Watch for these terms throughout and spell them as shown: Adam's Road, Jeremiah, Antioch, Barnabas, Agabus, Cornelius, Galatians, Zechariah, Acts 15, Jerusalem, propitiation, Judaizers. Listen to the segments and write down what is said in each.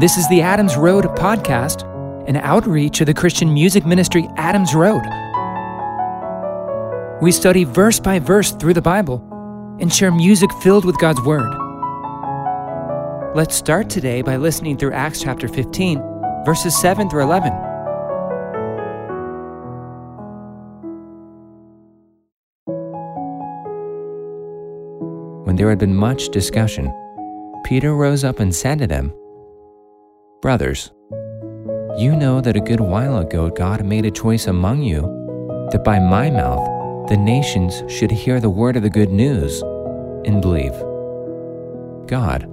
This is the Adam's Road podcast, an outreach of the Christian music ministry Adam's Road. We study verse by verse through the Bible and share music filled with God's Word. Let's start today by listening through Acts chapter 15, verses 7 through 11. When there had been much discussion, Peter rose up and said to them, "Brothers, you know that a good while ago God made a choice among you, that by my mouth the nations should hear the word of the good news and believe. God,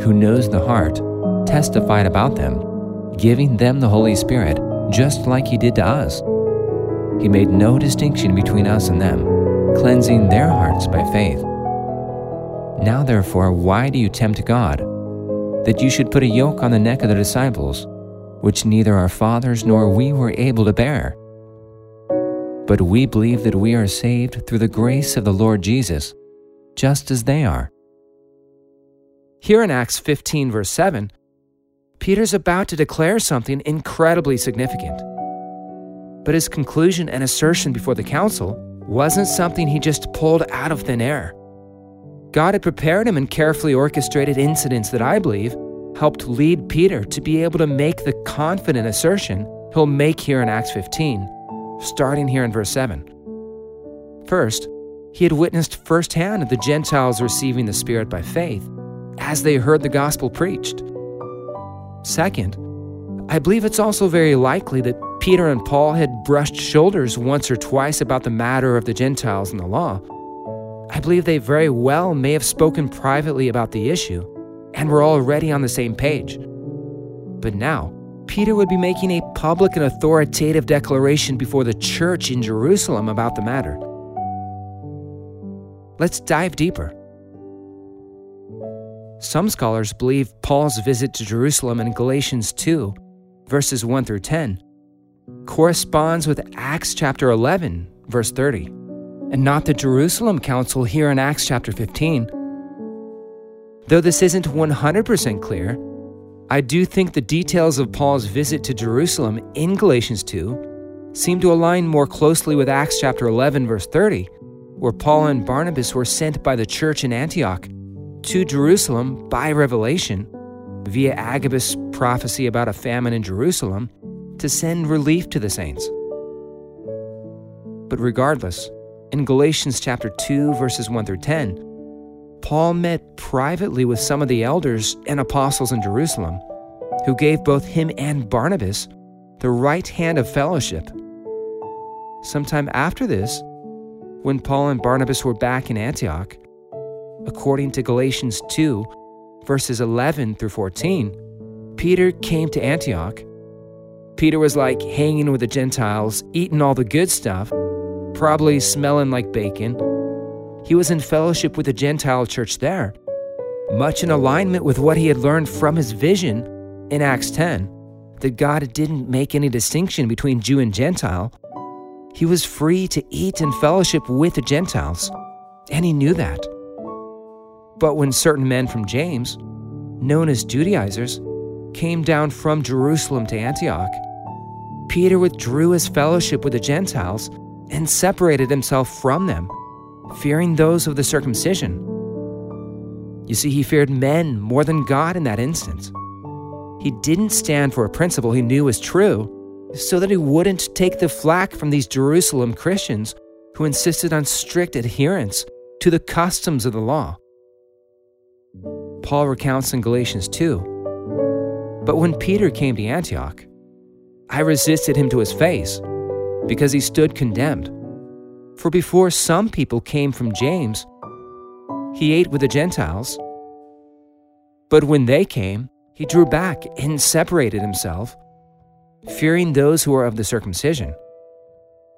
who knows the heart, testified about them, giving them the Holy Spirit just like he did to us. He made no distinction between us and them, cleansing their hearts by faith. Now therefore, why do you tempt God, that you should put a yoke on the neck of the disciples, which neither our fathers nor we were able to bear? But we believe that we are saved through the grace of the Lord Jesus, just as they are." Here in Acts 15, verse 7, Peter's about to declare something incredibly significant. But his conclusion and assertion before the council wasn't something he just pulled out of thin air. God had prepared him and carefully orchestrated incidents that I believe helped lead Peter to be able to make the confident assertion he'll make here in Acts 15, starting here in verse 7. First, he had witnessed firsthand the Gentiles receiving the Spirit by faith as they heard the gospel preached. Second, I believe it's also very likely that Peter and Paul had brushed shoulders once or twice about the matter of the Gentiles and the law. I believe they very well may have spoken privately about the issue and were already on the same page. But now, Peter would be making a public and authoritative declaration before the church in Jerusalem about the matter. Let's dive deeper. Some scholars believe Paul's visit to Jerusalem in Galatians 2, verses 1 through 10, corresponds with Acts chapter 11, verse 30. And not the Jerusalem Council here in Acts chapter 15. Though this isn't 100% clear, I do think the details of Paul's visit to Jerusalem in Galatians 2 seem to align more closely with Acts chapter 11, verse 30, where Paul and Barnabas were sent by the church in Antioch to Jerusalem by revelation via Agabus' prophecy about a famine in Jerusalem to send relief to the saints. But regardless, in Galatians chapter 2, verses 1 through 10, Paul met privately with some of the elders and apostles in Jerusalem, who gave both him and Barnabas the right hand of fellowship. Sometime after this, when Paul and Barnabas were back in Antioch, according to Galatians 2, verses 11 through 14, Peter came to Antioch. Peter was like hanging with the Gentiles, eating all the good stuff, probably smelling like bacon. He was in fellowship with the Gentile church there, much in alignment with what he had learned from his vision in Acts 10, that God didn't make any distinction between Jew and Gentile. He was free to eat in fellowship with the Gentiles, and he knew that. But when certain men from James, known as Judaizers, came down from Jerusalem to Antioch, Peter withdrew his fellowship with the Gentiles and separated himself from them, fearing those of the circumcision. You see, he feared men more than God in that instance. He didn't stand for a principle he knew was true so that he wouldn't take the flack from these Jerusalem Christians who insisted on strict adherence to the customs of the law. Paul recounts in Galatians 2, "But when Peter came to Antioch, I resisted him to his face, because he stood condemned. For before some people came from James, he ate with the Gentiles. But when they came, he drew back and separated himself, fearing those who are of the circumcision.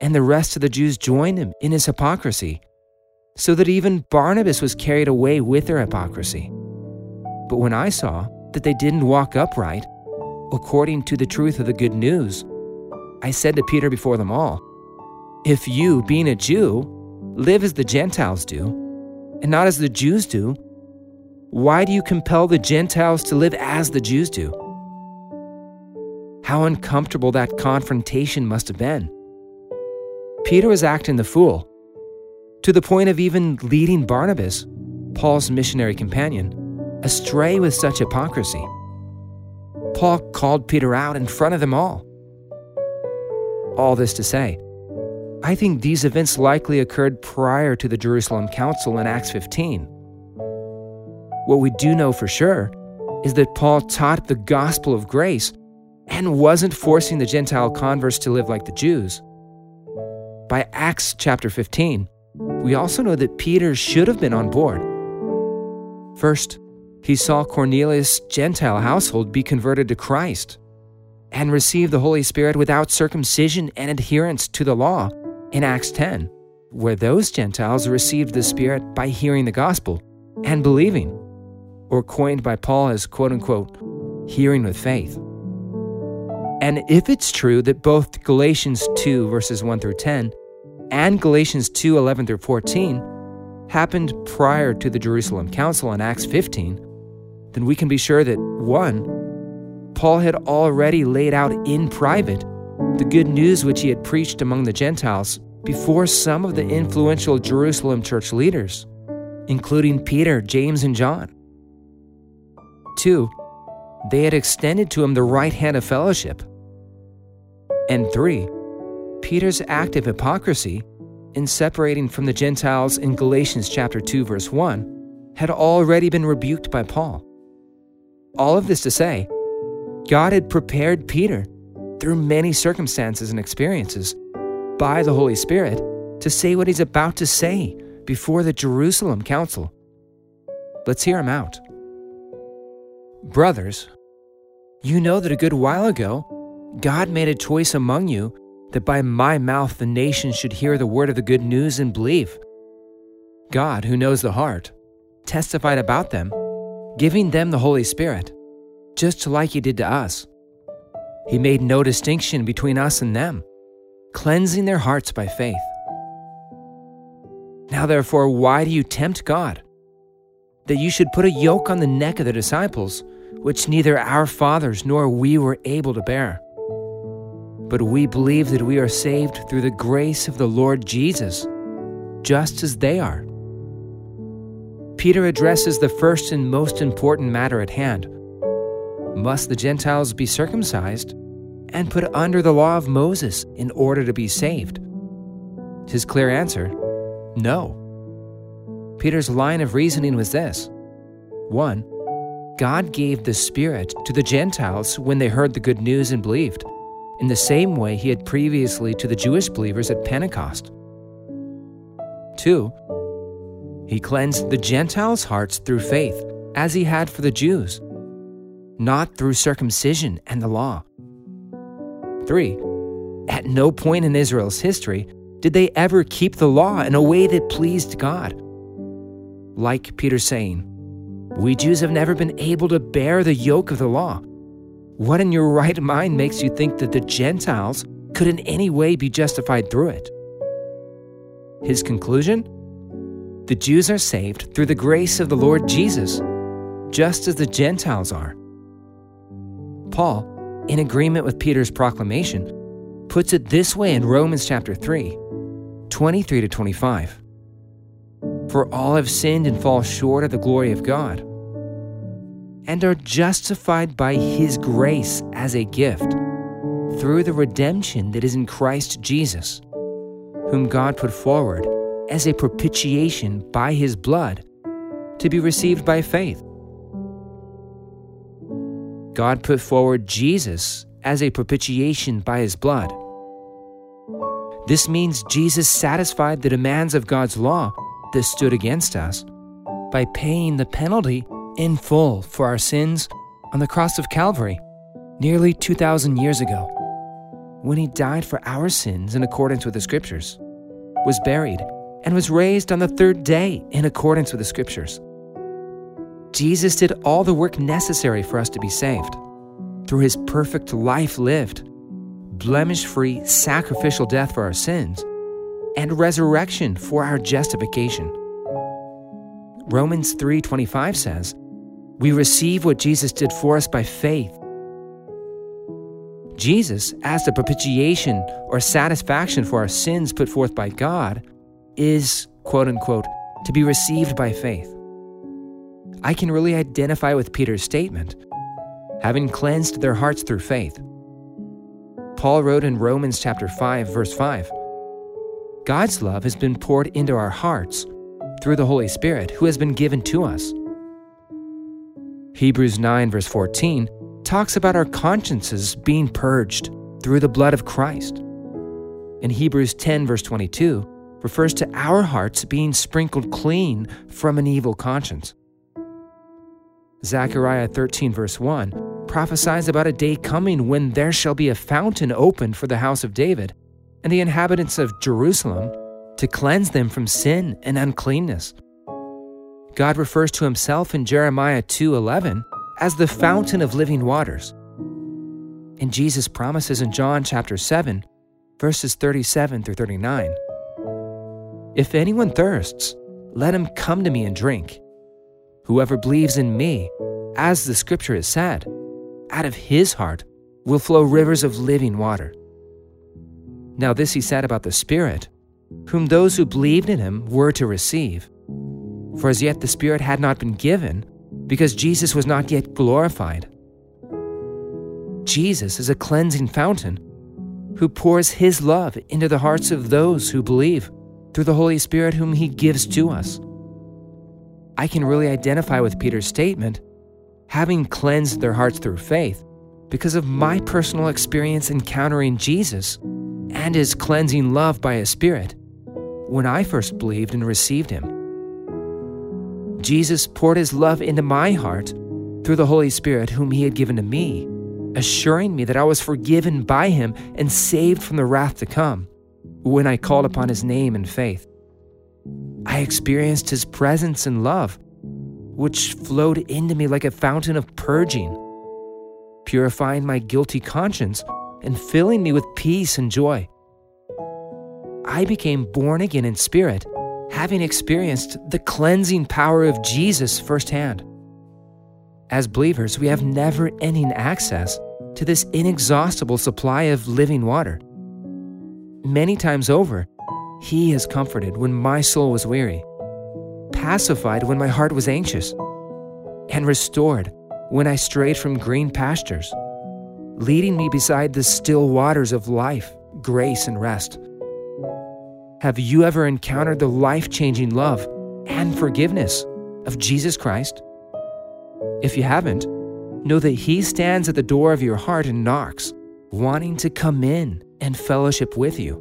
And the rest of the Jews joined him in his hypocrisy, so that even Barnabas was carried away with their hypocrisy. But when I saw that they didn't walk upright, according to the truth of the good news, I said to Peter before them all, if you, being a Jew, live as the Gentiles do, and not as the Jews do, why do you compel the Gentiles to live as the Jews do? How uncomfortable that confrontation must have been. Peter was acting the fool, to the point of even leading Barnabas, Paul's missionary companion, astray with such hypocrisy. Paul called Peter out in front of them all. All this to say, I think these events likely occurred prior to the Jerusalem Council in Acts 15. What we do know for sure is that Paul taught the gospel of grace and wasn't forcing the Gentile converts to live like the Jews. By Acts chapter 15, we also know that Peter should have been on board. First, he saw Cornelius' Gentile household be converted to Christ and receive the Holy Spirit without circumcision and adherence to the law in Acts 10, where those Gentiles received the Spirit by hearing the gospel and believing, or coined by Paul as quote-unquote, hearing with faith. And if it's true that both Galatians 2 verses 1 through 10 and Galatians 2, 11 through 14 happened prior to the Jerusalem Council in Acts 15, then we can be sure that 1, Paul had already laid out in private the good news which he had preached among the Gentiles before some of the influential Jerusalem church leaders, including Peter, James, and John. 2, they had extended to him the right hand of fellowship. And 3, Peter's act of hypocrisy in separating from the Gentiles in Galatians chapter 2 verse 1 had already been rebuked by Paul. All of this to say, God had prepared Peter through many circumstances and experiences by the Holy Spirit to say what he's about to say before the Jerusalem Council. Let's hear him out. Brothers, you know that a good while ago, God made a choice among you that by my mouth the nations should hear the word of the good news and believe. God, who knows the heart, testified about them, giving them the Holy Spirit, just like he did to us. He made no distinction between us and them, cleansing their hearts by faith. Now therefore, why do you tempt God? That you should put a yoke on the neck of the disciples, which neither our fathers nor we were able to bear. But we believe that we are saved through the grace of the Lord Jesus, just as they are. Peter addresses the first and most important matter at hand. Must the Gentiles be circumcised and put under the law of Moses in order to be saved? His clear answer, no. Peter's line of reasoning was this. 1, God gave the Spirit to the Gentiles when they heard the good news and believed, in the same way he had previously to the Jewish believers at Pentecost. 2, he cleansed the Gentiles' hearts through faith, as he had for the Jews, not through circumcision and the law. 3, at no point in Israel's history did they ever keep the law in a way that pleased God. Like Peter saying, we Jews have never been able to bear the yoke of the law. What in your right mind makes you think that the Gentiles could in any way be justified through it? His conclusion? The Jews are saved through the grace of the Lord Jesus, just as the Gentiles are. Paul, in agreement with Peter's proclamation, puts it this way in Romans chapter 3, 23 to 25. For all have sinned and fall short of the glory of God, and are justified by his grace as a gift through the redemption that is in Christ Jesus, whom God put forward as a propitiation by his blood to be received by faith. God put forward Jesus as a propitiation by his blood. This means Jesus satisfied the demands of God's law that stood against us by paying the penalty in full for our sins on the cross of Calvary nearly 2,000 years ago, when he died for our sins in accordance with the Scriptures, was buried, and was raised on the third day in accordance with the Scriptures. Jesus did all the work necessary for us to be saved through his perfect life lived, blemish-free sacrificial death for our sins, and resurrection for our justification. Romans 3:25 says, we receive what Jesus did for us by faith. Jesus, as the propitiation or satisfaction for our sins put forth by God, is, quote unquote, to be received by faith. I can really identify with Peter's statement, having cleansed their hearts through faith. Paul wrote in Romans chapter 5, verse 5, God's love has been poured into our hearts through the Holy Spirit who has been given to us. Hebrews 9, verse 14, talks about our consciences being purged through the blood of Christ. And Hebrews 10, verse 22, refers to our hearts being sprinkled clean from an evil conscience. Zechariah 13, verse 1, prophesies about a day coming when there shall be a fountain opened for the house of David and the inhabitants of Jerusalem to cleanse them from sin and uncleanness. God refers to himself in Jeremiah 2:11 as the fountain of living waters. And Jesus promises in John chapter 7, verses 37 through 39, If anyone thirsts, let him come to me and drink. Whoever believes in me, as the scripture has said, out of his heart will flow rivers of living water. Now this he said about the Spirit, whom those who believed in him were to receive. For as yet the Spirit had not been given, because Jesus was not yet glorified. Jesus is a cleansing fountain who pours his love into the hearts of those who believe through the Holy Spirit whom he gives to us. I can really identify with Peter's statement, having cleansed their hearts through faith, because of my personal experience encountering Jesus and his cleansing love by his Spirit when I first believed and received him. Jesus poured his love into my heart through the Holy Spirit whom he had given to me, assuring me that I was forgiven by him and saved from the wrath to come when I called upon his name in faith. I experienced his presence and love, which flowed into me like a fountain of purging, purifying my guilty conscience and filling me with peace and joy. I became born again in spirit, having experienced the cleansing power of Jesus firsthand. As believers, we have never-ending access to this inexhaustible supply of living water. Many times over, he has comforted when my soul was weary, pacified when my heart was anxious, and restored when I strayed from green pastures, leading me beside the still waters of life, grace, and rest. Have you ever encountered the life-changing love and forgiveness of Jesus Christ? If you haven't, know that he stands at the door of your heart and knocks, wanting to come in and fellowship with you,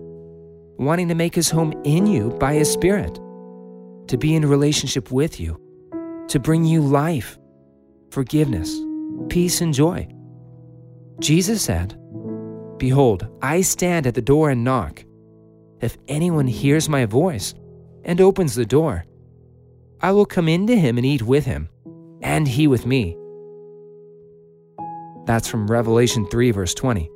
wanting to make his home in you by his Spirit, to be in relationship with you, to bring you life, forgiveness, peace, and joy. Jesus said, Behold, I stand at the door and knock. If anyone hears my voice and opens the door, I will come into him and eat with him, and he with me. That's from Revelation 3, verse 20.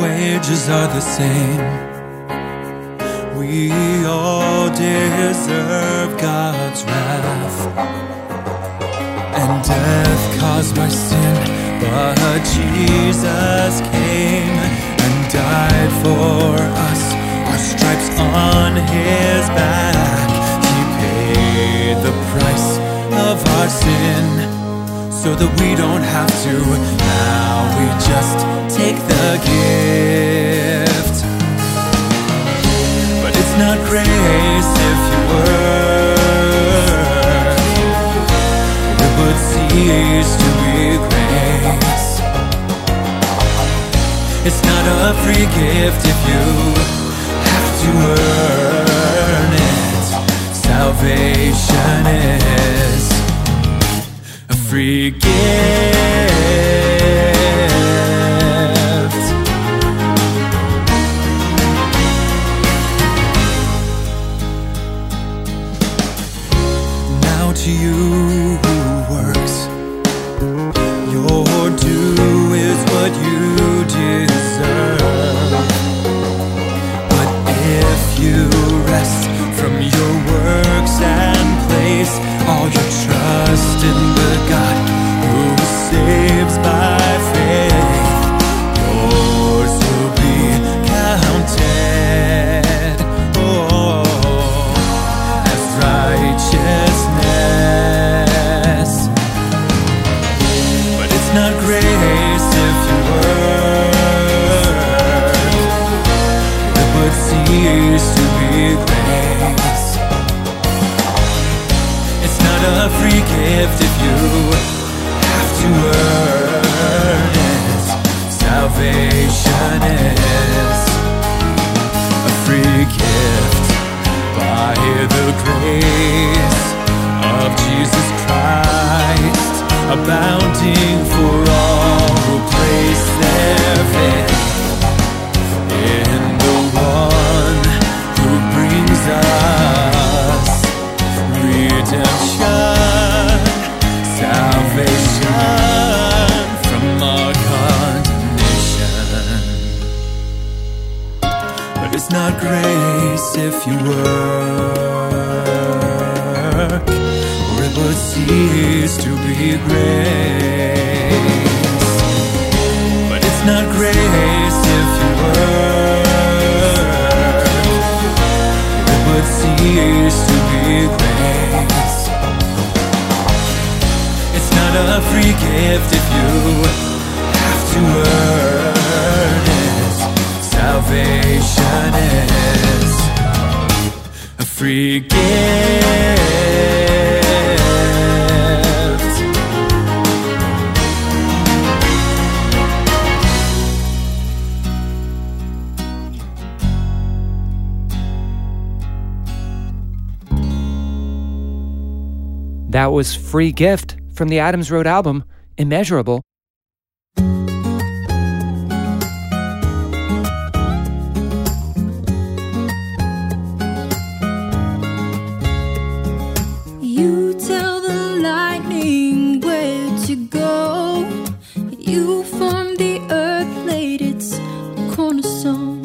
Wages are the same. We all deserve God's wrath, and death caused by sin, but Jesus came and died for us, our stripes on his back. He paid the price of our sin, so that we don't have to. Now we just take the gift. But it's not grace if you work, it would cease to be grace. It's not a free gift if you have to earn it. Salvation is free gift. Now to you who works, your due is what you grace if you were. It would cease to be grace. It's not a free gift if you have to earn it. Salvation is a free gift by the grace of Jesus Christ, abounding for all who place their faith in the one who brings us redemption, salvation from our condemnation. But it's not grace if you work, or it would cease to be grace. But it's not grace if you work, it would cease to be grace. It's not a free gift if you have to earn it. Salvation is a free gift. That was Free Gift from the Adam's Road album, Immeasurable. You tell the lightning where to go. You form the earth, laid its cornerstone.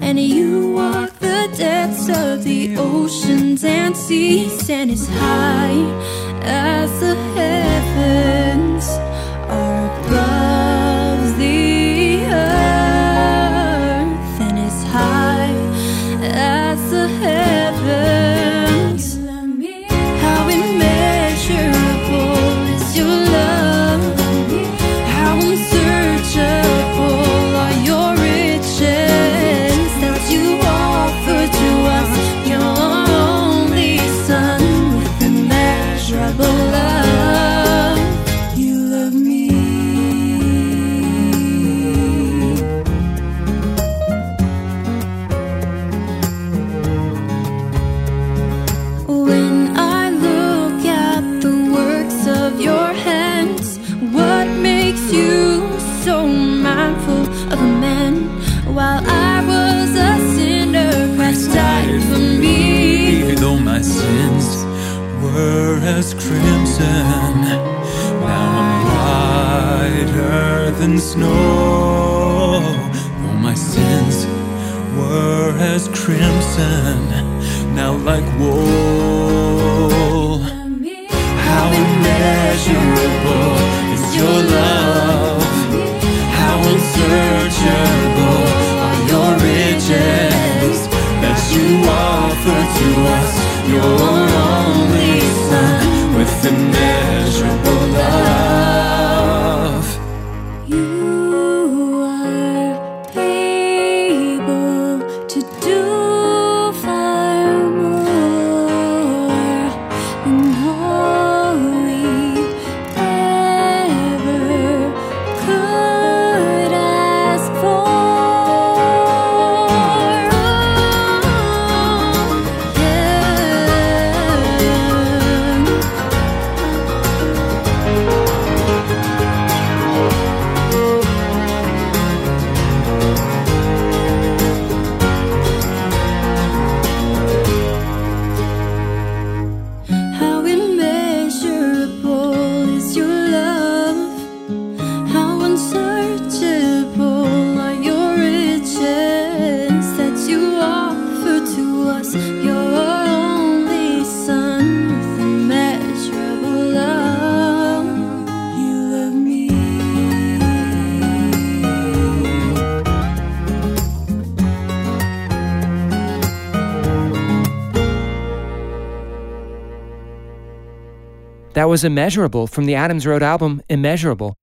And you walk the depths of the oceans and seas, and it's high as the heavens are above the earth, and as high as the heavens. How immeasurable is your love, how unsearchable are your riches that you offer to us, your only Son. Love, you love me. When I look at the works of your hands, what makes you so mindful of a man? While I was a sinner, Christ died for me. Even though my sins were as crimson, now I'm whiter than snow. Though my sins were as crimson, now like wool. How immeasurable is your love, how unsearchable are your riches that you offer to us, your only Son, with immeasurable love. You are able to do far more than all we ever could ask for. That was Immeasurable from the Adam's Road album, Immeasurable.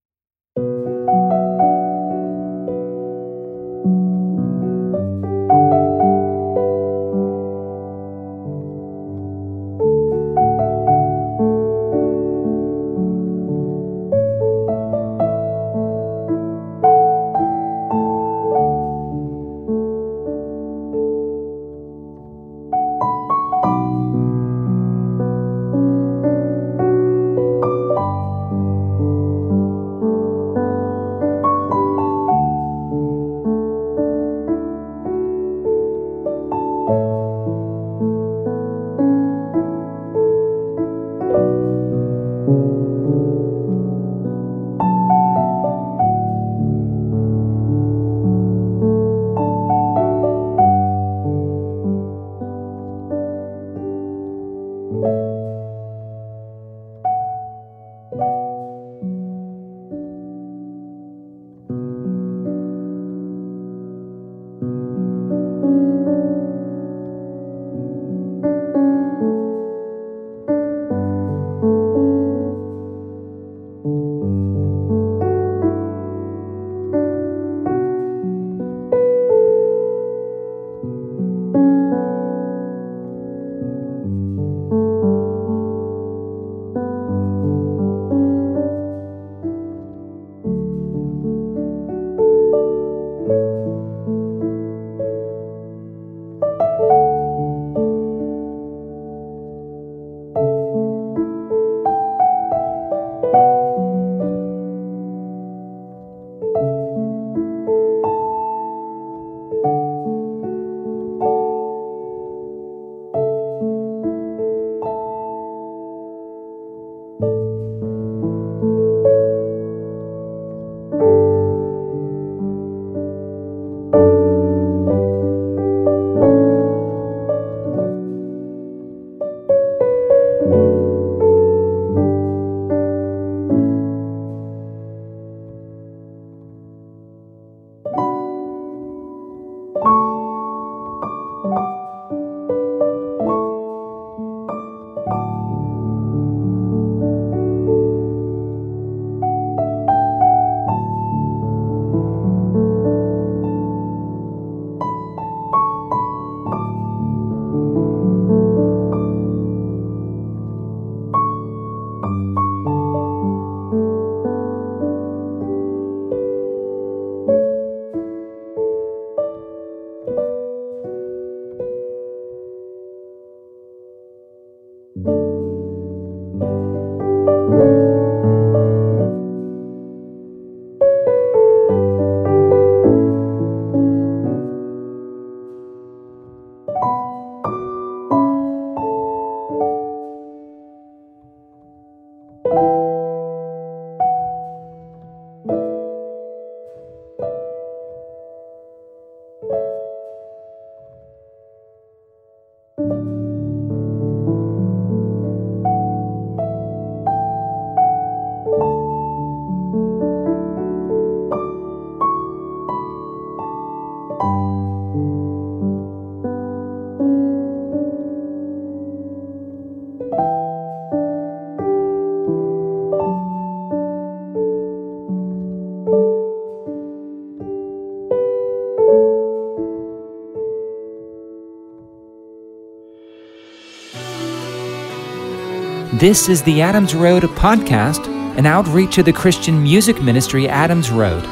This is the Adam's Road podcast, an outreach of the Christian music ministry Adam's Road.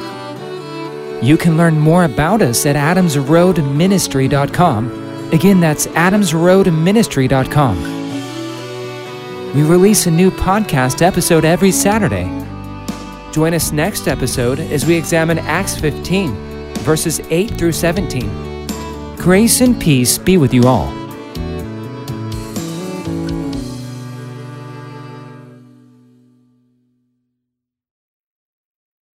You can learn more about us at adamsroadministry.com. Again, that's adamsroadministry.com. We release a new podcast episode every Saturday. Join us next episode as we examine Acts 15, verses 8 through 17. Grace and peace be with you all.